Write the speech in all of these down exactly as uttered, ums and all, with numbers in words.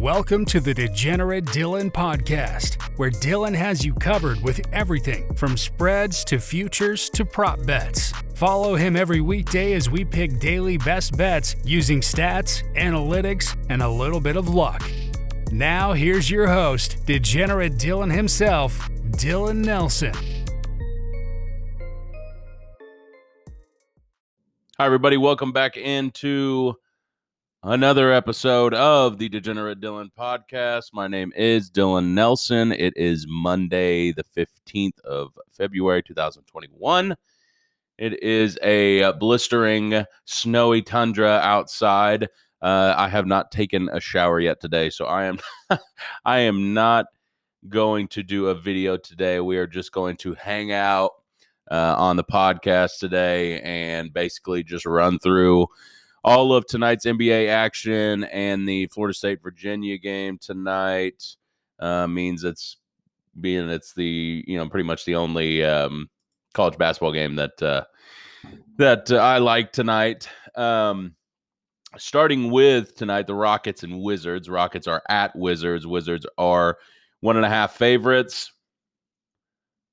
Welcome to the Degenerate Dylan podcast, where Dylan has you covered with everything from spreads to futures to prop bets. Follow him every weekday as we pick daily best bets using stats, analytics, and a little bit of luck. Now here's your host, Degenerate Dylan himself, Dylan Nelson. Hi, everybody. Welcome back into another episode of the Degenerate Dylan podcast. My name is Dylan Nelson. It is Monday, the fifteenth of February, two thousand twenty-one. It is a blistering, snowy tundra outside. Uh, I have not taken a shower yet today, so I am I am not going to do a video today. We are just going to hang out uh, on the podcast today and basically just run through all of tonight's N B A action, and the Florida State-Virginia game tonight uh, means it's being it's the you know pretty much the only um, college basketball game that uh, that uh, I like tonight. Um, starting with tonight, the Rockets and Wizards. Rockets are at Wizards. Wizards are one and a half favorites.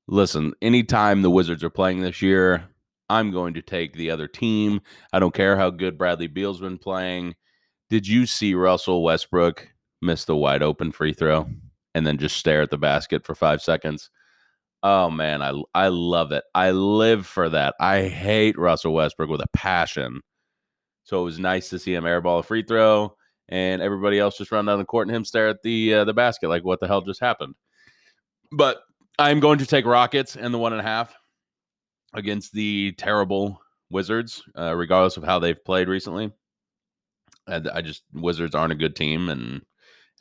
Listen, anytime the Wizards are playing this year, I'm going to take the other team. I don't care how good Bradley Beal's been playing. Did you see Russell Westbrook miss the wide open free throw and then just stare at the basket for five seconds? Oh, man, I I love it. I live for that. I hate Russell Westbrook with a passion. So it was nice to see him airball a free throw and everybody else just run down the court and him stare at the uh, the basket like, what the hell just happened? But I'm going to take Rockets and the one and a half against the terrible Wizards, uh, regardless of how they've played recently. I, I just, Wizards aren't a good team, and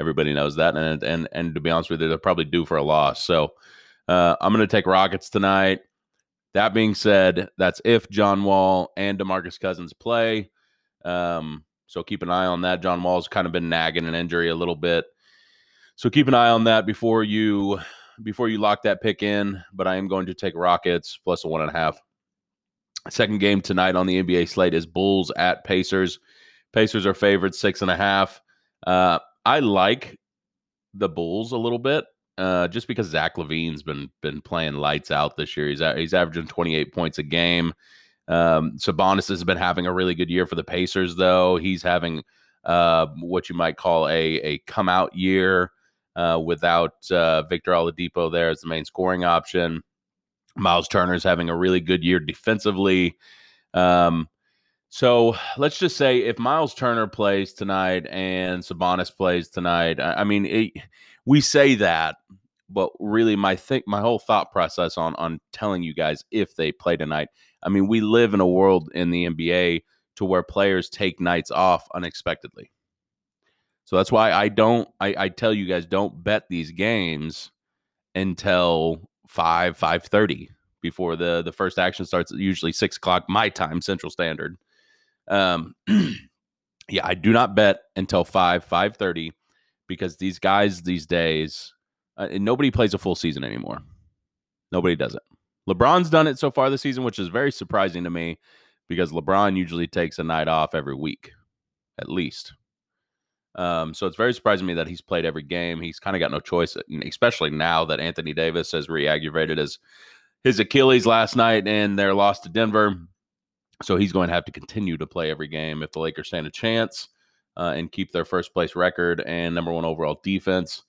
everybody knows that. And and and to be honest with you, they're probably due for a loss. So uh, I'm going to take Rockets tonight. That being said, that's if John Wall and DeMarcus Cousins play. Um, so keep an eye on that. John Wall's kind of been nagging an injury a little bit. So keep an eye on that before you... before you lock that pick in, but I am going to take Rockets plus a one and a half. Second game tonight on the N B A slate is Bulls at Pacers. Pacers are favored six and a half. Uh, I like the Bulls a little bit uh, just because Zach LaVine's been been playing lights out this year. He's he's averaging twenty-eight points a game. Um, Sabonis has been having a really good year for the Pacers, though. He's having uh, what you might call a a come out year. Uh, without uh, Victor Oladipo there as the main scoring option. Miles Turner is having a really good year defensively. Um, so let's just say if Miles Turner plays tonight and Sabonis plays tonight, I, I mean, it, we say that, but really my think my whole thought process on on telling you guys if they play tonight, I mean, we live in a world in the N B A to where players take nights off unexpectedly. So that's why I don't, I, I tell you guys, don't bet these games until five, five thirty before the, the first action starts, usually six o'clock my time, Central Standard. Um, yeah, I do not bet until five, five thirty because these guys these days, uh, nobody plays a full season anymore. Nobody does it. LeBron's done it so far this season, which is very surprising to me because LeBron usually takes a night off every week, at least. Um, so it's very surprising to me that he's played every game. He's kind of got no choice, especially now that Anthony Davis has re-aggravated his, his Achilles last night and their loss to Denver. So he's going to have to continue to play every game if the Lakers stand a chance uh, and keep their first place record and number one overall defense.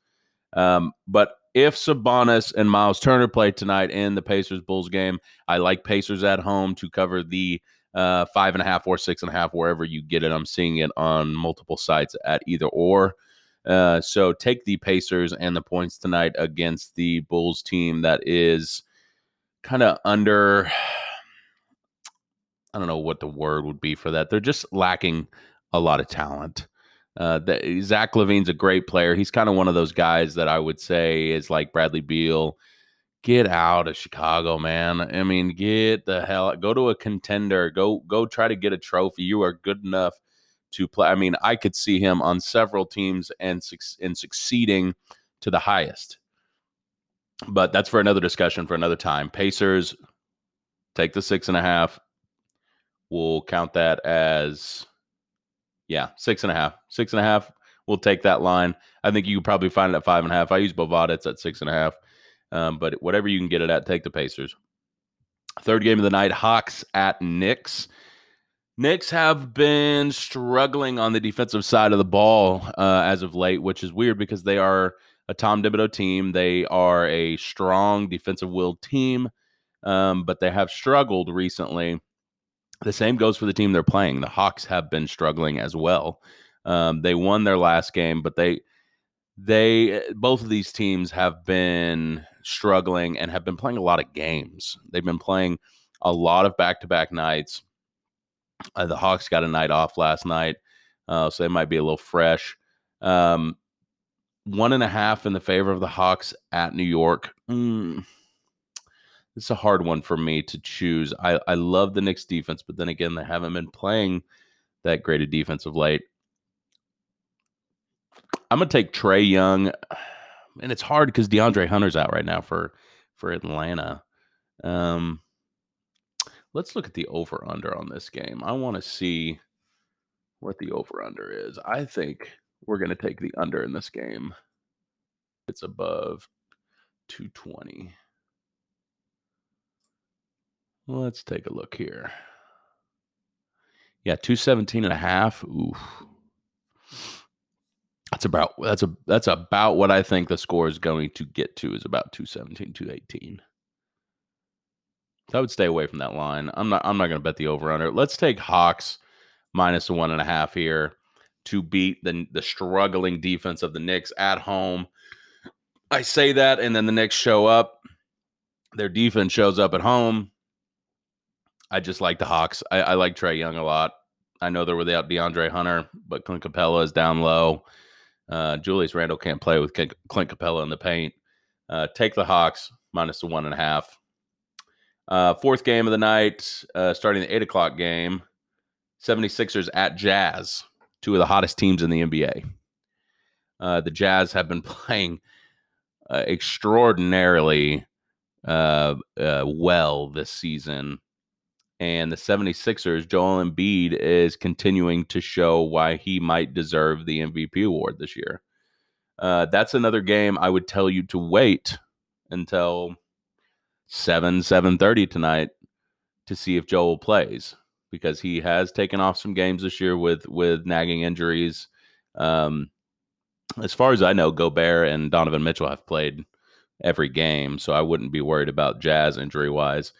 Um, but if Sabonis and Miles Turner play tonight in the Pacers-Bulls game, I like Pacers at home to cover the Uh, five and a half or six and a half, wherever you get it. I'm seeing it on multiple sites at either or. Uh, so take the Pacers and the points tonight against the Bulls team that is kind of under, I don't know what the word would be for that. They're just lacking a lot of talent. Uh, the, Zach LaVine's a great player. He's kind of one of those guys that I would say is like Bradley Beal. Get out of Chicago, man. I mean, get the hell out. Go to a contender. Go go try to get a trophy. You are good enough to play. I mean, I could see him on several teams and, and succeeding to the highest. But that's for another discussion for another time. Pacers, take the six and a half. We'll count that as, yeah, six and a half. Six and a half. We'll take that line. I think you could probably find it at five and a half. I use Bovada. It's at six and a half. Um, but whatever you can get it at, take the Pacers. Third game of the night, Hawks at Knicks. Knicks have been struggling on the defensive side of the ball uh, as of late, which is weird because they are a Tom Thibodeau team. They are a strong defensive-willed team, um, but they have struggled recently. The same goes for the team they're playing. The Hawks have been struggling as well. Um, they won their last game, but they, they both of these teams have been struggling and have been playing a lot of games. They've been playing a lot of back-to-back nights. Uh, the Hawks got a night off last night, uh, so they might be a little fresh. Um, one and a half in the favor of the Hawks at New York. Mm, it's a hard one for me to choose. I, I love the Knicks defense, but then again, they haven't been playing that great a defense of late. I'm going to take Trey Young, and it's hard because DeAndre Hunter's out right now for, for Atlanta. Um Let's look at the over-under on this game. I want to see what the over-under is. I think we're going to take the under in this game. It's above two twenty. Let's take a look here. Yeah, two seventeen and a half. Oof. That's about that's a that's about what I think the score is going to get to, is about two seventeen, two eighteen. I would stay away from that line. I'm not I'm not going to bet the over-under. Let's take Hawks minus one and a half here to beat the, the struggling defense of the Knicks at home. I say that, and then the Knicks show up. Their defense shows up at home. I just like the Hawks. I, I like Trae Young a lot. I know they're without DeAndre Hunter, but Clint Capella is down low. Uh, Julius Randle can't play with Clint Capella in the paint. Uh, take the Hawks minus the one and a half. Uh, fourth game of the night, uh, starting the eight o'clock game, seventy-sixers at Jazz, two of the hottest teams in the N B A. Uh, the Jazz have been playing uh, extraordinarily uh, uh, well this season, and the seventy-sixers, Joel Embiid, is continuing to show why he might deserve the M V P award this year. Uh, that's another game I would tell you to wait until seven, seven thirty tonight to see if Joel plays, because he has taken off some games this year with with nagging injuries. Um, as far as I know, Gobert and Donovan Mitchell have played every game, so I wouldn't be worried about Jazz injury-wise.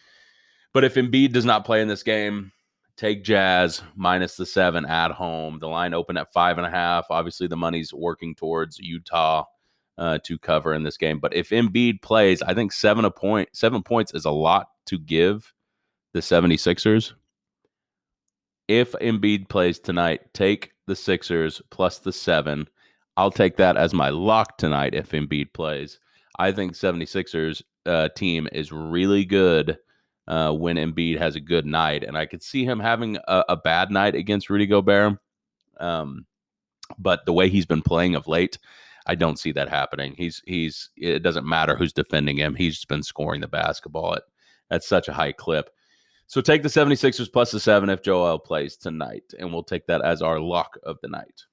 But if Embiid does not play in this game, take Jazz minus the seven at home. The line opened at five and a half. Obviously, the money's working towards Utah Uh, to cover in this game, but if Embiid plays, I think seven a point, seven points is a lot to give the seventy-sixers. If Embiid plays tonight, take the Sixers plus the seven. I'll take that as my lock tonight if Embiid plays. I think seventy-sixers uh, team is really good uh, when Embiid has a good night, and I could see him having a, a bad night against Rudy Gobert, um, but the way he's been playing of late, I don't see that happening. He's he's. It doesn't matter who's defending him. He's just been scoring the basketball at, at such a high clip. So take the seventy-sixers plus the seven if Joel plays tonight, and we'll take that as our lock of the night.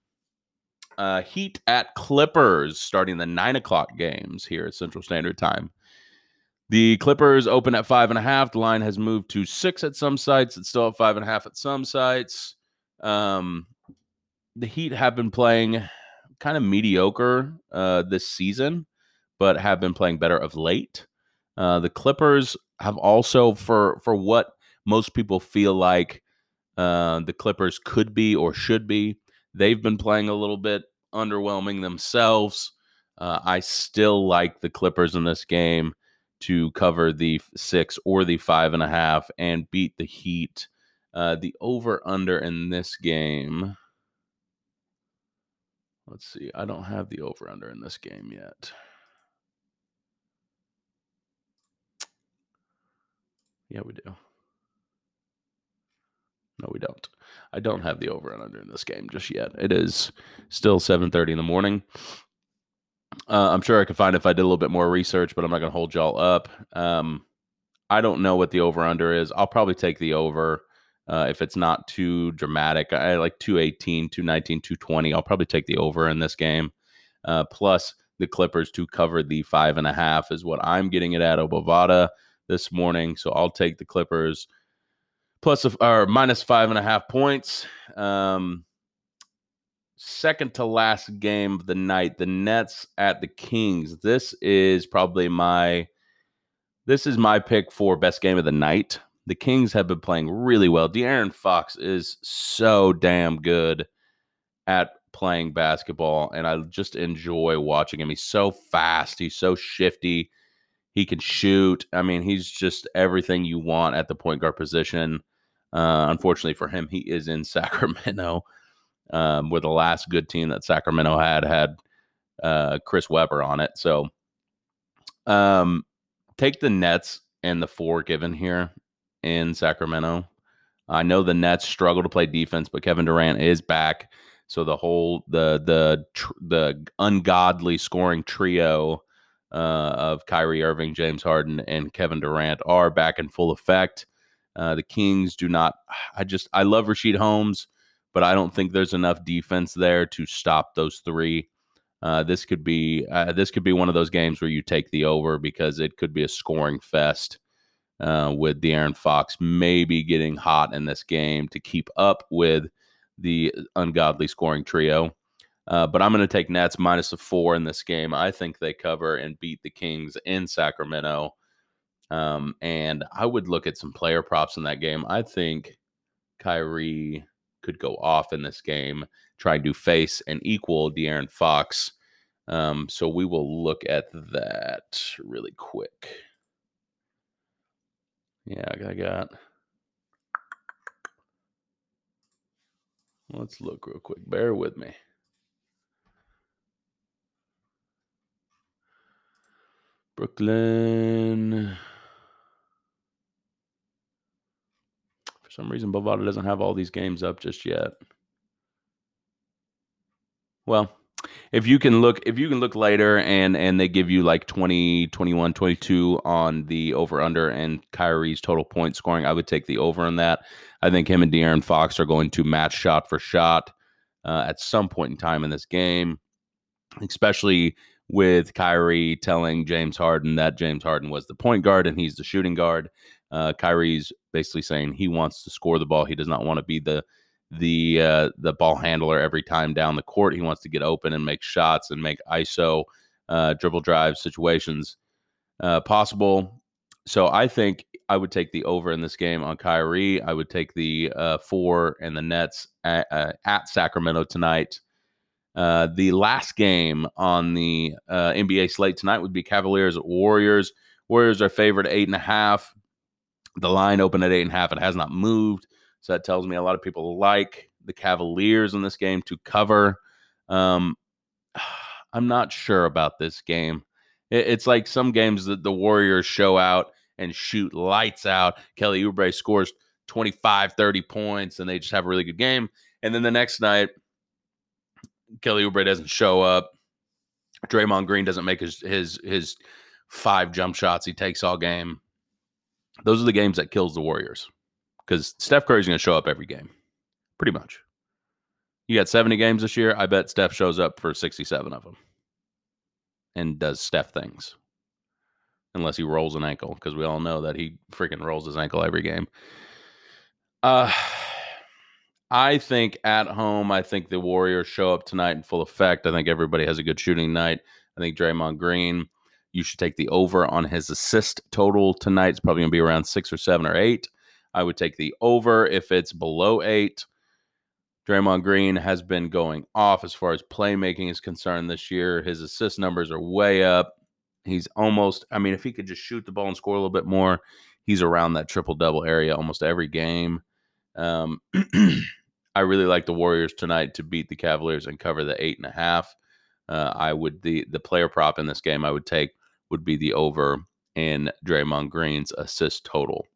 Uh, Heat at Clippers, starting the nine o'clock games here at Central Standard Time. The Clippers open at five and a half. The line has moved to six at some sites. It's still at five and a half at some sites. Um, the Heat have been playing kind of mediocre uh, this season, but have been playing better of late. Uh, the Clippers have also, for for what most people feel like uh, the Clippers could be or should be, they've been playing a little bit underwhelming themselves. Uh, I still like the Clippers in this game to cover the six or the five and a half and beat the Heat. Uh, the over-under in this game... Let's see. I don't have the over-under in this game yet. Yeah, we do. No, we don't. I don't have the over and under in this game just yet. It is still seven thirty in the morning. Uh, I'm sure I could find it if I did a little bit more research, but I'm not going to hold y'all up. Um, I don't know what the over-under is. I'll probably take the over. Uh, if it's not too dramatic, I like two eighteen, two nineteen, two twenty. I'll probably take the over in this game. Uh, plus, the Clippers to cover the five and a half is what I'm getting it at Obovada this morning. So I'll take the Clippers plus a, or minus five and a half points. Um, second to last game of the night, the Nets at the Kings. This is probably my this is my pick for best game of the night. The Kings have been playing really well. De'Aaron Fox is so damn good at playing basketball, and I just enjoy watching him. He's so fast. He's so shifty. He can shoot. I mean, he's just everything you want at the point guard position. Uh, unfortunately for him, he is in Sacramento, um, where the last good team that Sacramento had had uh, Chris Webber on it. So um, take the Nets and the four given here in Sacramento. I know the Nets struggle to play defense, but Kevin Durant is back. So the whole the the tr- the ungodly scoring trio uh, of Kyrie Irving, James Harden, and Kevin Durant are back in full effect. Uh, the Kings do not. I just I love Rasheed Holmes, but I don't think there's enough defense there to stop those three. Uh, this could be uh, this could be one of those games where you take the over because it could be a scoring fest uh, with De'Aaron Fox maybe getting hot in this game to keep up with the ungodly scoring trio. Uh, but I'm going to take Nets minus a four in this game. I think they cover and beat the Kings in Sacramento. Um, and I would look at some player props in that game. I think Kyrie could go off in this game, trying to face and equal De'Aaron Fox. Um, so we will look at that really quick. Yeah, I got... Let's look real quick. Bear with me. Brooklyn. For some reason, Bovada doesn't have all these games up just yet. Well, if you can look, if you can look later and, and they give you like twenty, twenty-one, twenty-two on the over-under and Kyrie's total point scoring, I would take the over on that. I think him and De'Aaron Fox are going to match shot for shot uh, at some point in time in this game, especially with Kyrie telling James Harden that James Harden was the point guard and he's the shooting guard. Uh, Kyrie's basically saying he wants to score the ball. He does not want to be the the uh, the ball handler every time down the court. He wants to get open and make shots and make I S O uh, dribble drive situations uh, possible. So I think I would take the over in this game on Kyrie. I would take the uh, four and the Nets at, uh, at Sacramento tonight. Uh, the last game on the uh, N B A slate tonight would be Cavaliers at Warriors. Warriors are favored eight and a half. The line opened at eight and a half. It has not moved. So that tells me a lot of people like the Cavaliers in this game to cover. Um, I'm not sure about this game. It, it's like some games that the Warriors show out and shoot lights out. Kelly Oubre scores twenty-five, thirty points, and they just have a really good game. And then the next night, Kelly Oubre doesn't show up. Draymond Green doesn't make his his his five jump shots he takes all game. Those are the games that kills the Warriors. Because Steph Curry's going to show up every game, pretty much. You got seventy games this year. I bet Steph shows up for sixty-seven of them and does Steph things. Unless he rolls an ankle, because we all know that he freaking rolls his ankle every game. Uh, I think at home, I think the Warriors show up tonight in full effect. I think everybody has a good shooting night. I think Draymond Green, you should take the over on his assist total tonight. It's probably going to be around six or seven or eight. I would take the over if it's below eight. Draymond Green has been going off as far as playmaking is concerned this year. His assist numbers are way up. He's almost, I mean, if he could just shoot the ball and score a little bit more, he's around that triple-double area almost every game. Um, I really like the Warriors tonight to beat the Cavaliers and cover the eight and a half. Uh, I would, the, the player prop in this game I would take would be the over in Draymond Green's assist total.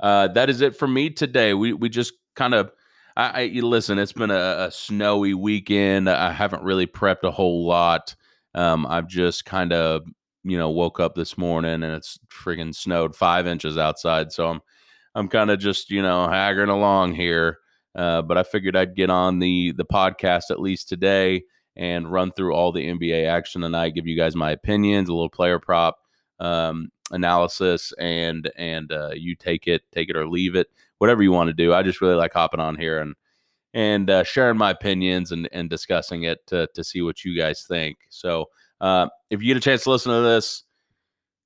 Uh, that is it for me today. We we just kind of, I, I you listen, it's been a, a snowy weekend. I haven't really prepped a whole lot. Um, I've just kind of, you know, woke up this morning and it's friggin' snowed five inches outside. So I'm I'm kind of just, you know, haggling along here. Uh, but I figured I'd get on the the podcast at least today and run through all the N B A action tonight, give you guys my opinions, a little player prop um, analysis, and and uh, you take it, take it or leave it, whatever you want to do. I just really like hopping on here and and uh, sharing my opinions and and discussing it to, to see what you guys think. So uh, if you get a chance to listen to this,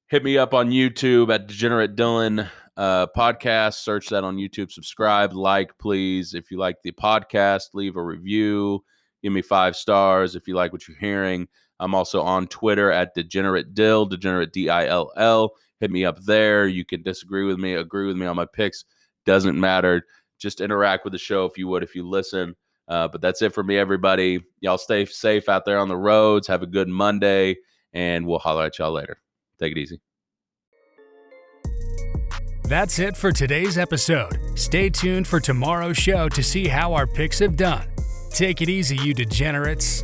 hit me up on YouTube at Degenerate Dylan uh, podcast. Search that on YouTube. Subscribe, like, please. If you like the podcast, leave a review. Give me five stars if you like what you're hearing. I'm also on Twitter at Degenerate Dill, Degenerate D I L L. Hit me up there. You can disagree with me, agree with me on my picks. Doesn't matter. Just interact with the show if you would, if you listen. Uh, but that's it for me, everybody. Y'all stay safe out there on the roads. Have a good Monday, and we'll holler at y'all later. Take it easy. That's it for today's episode. Stay tuned for tomorrow's show to see how our picks have done. Take it easy, you degenerates.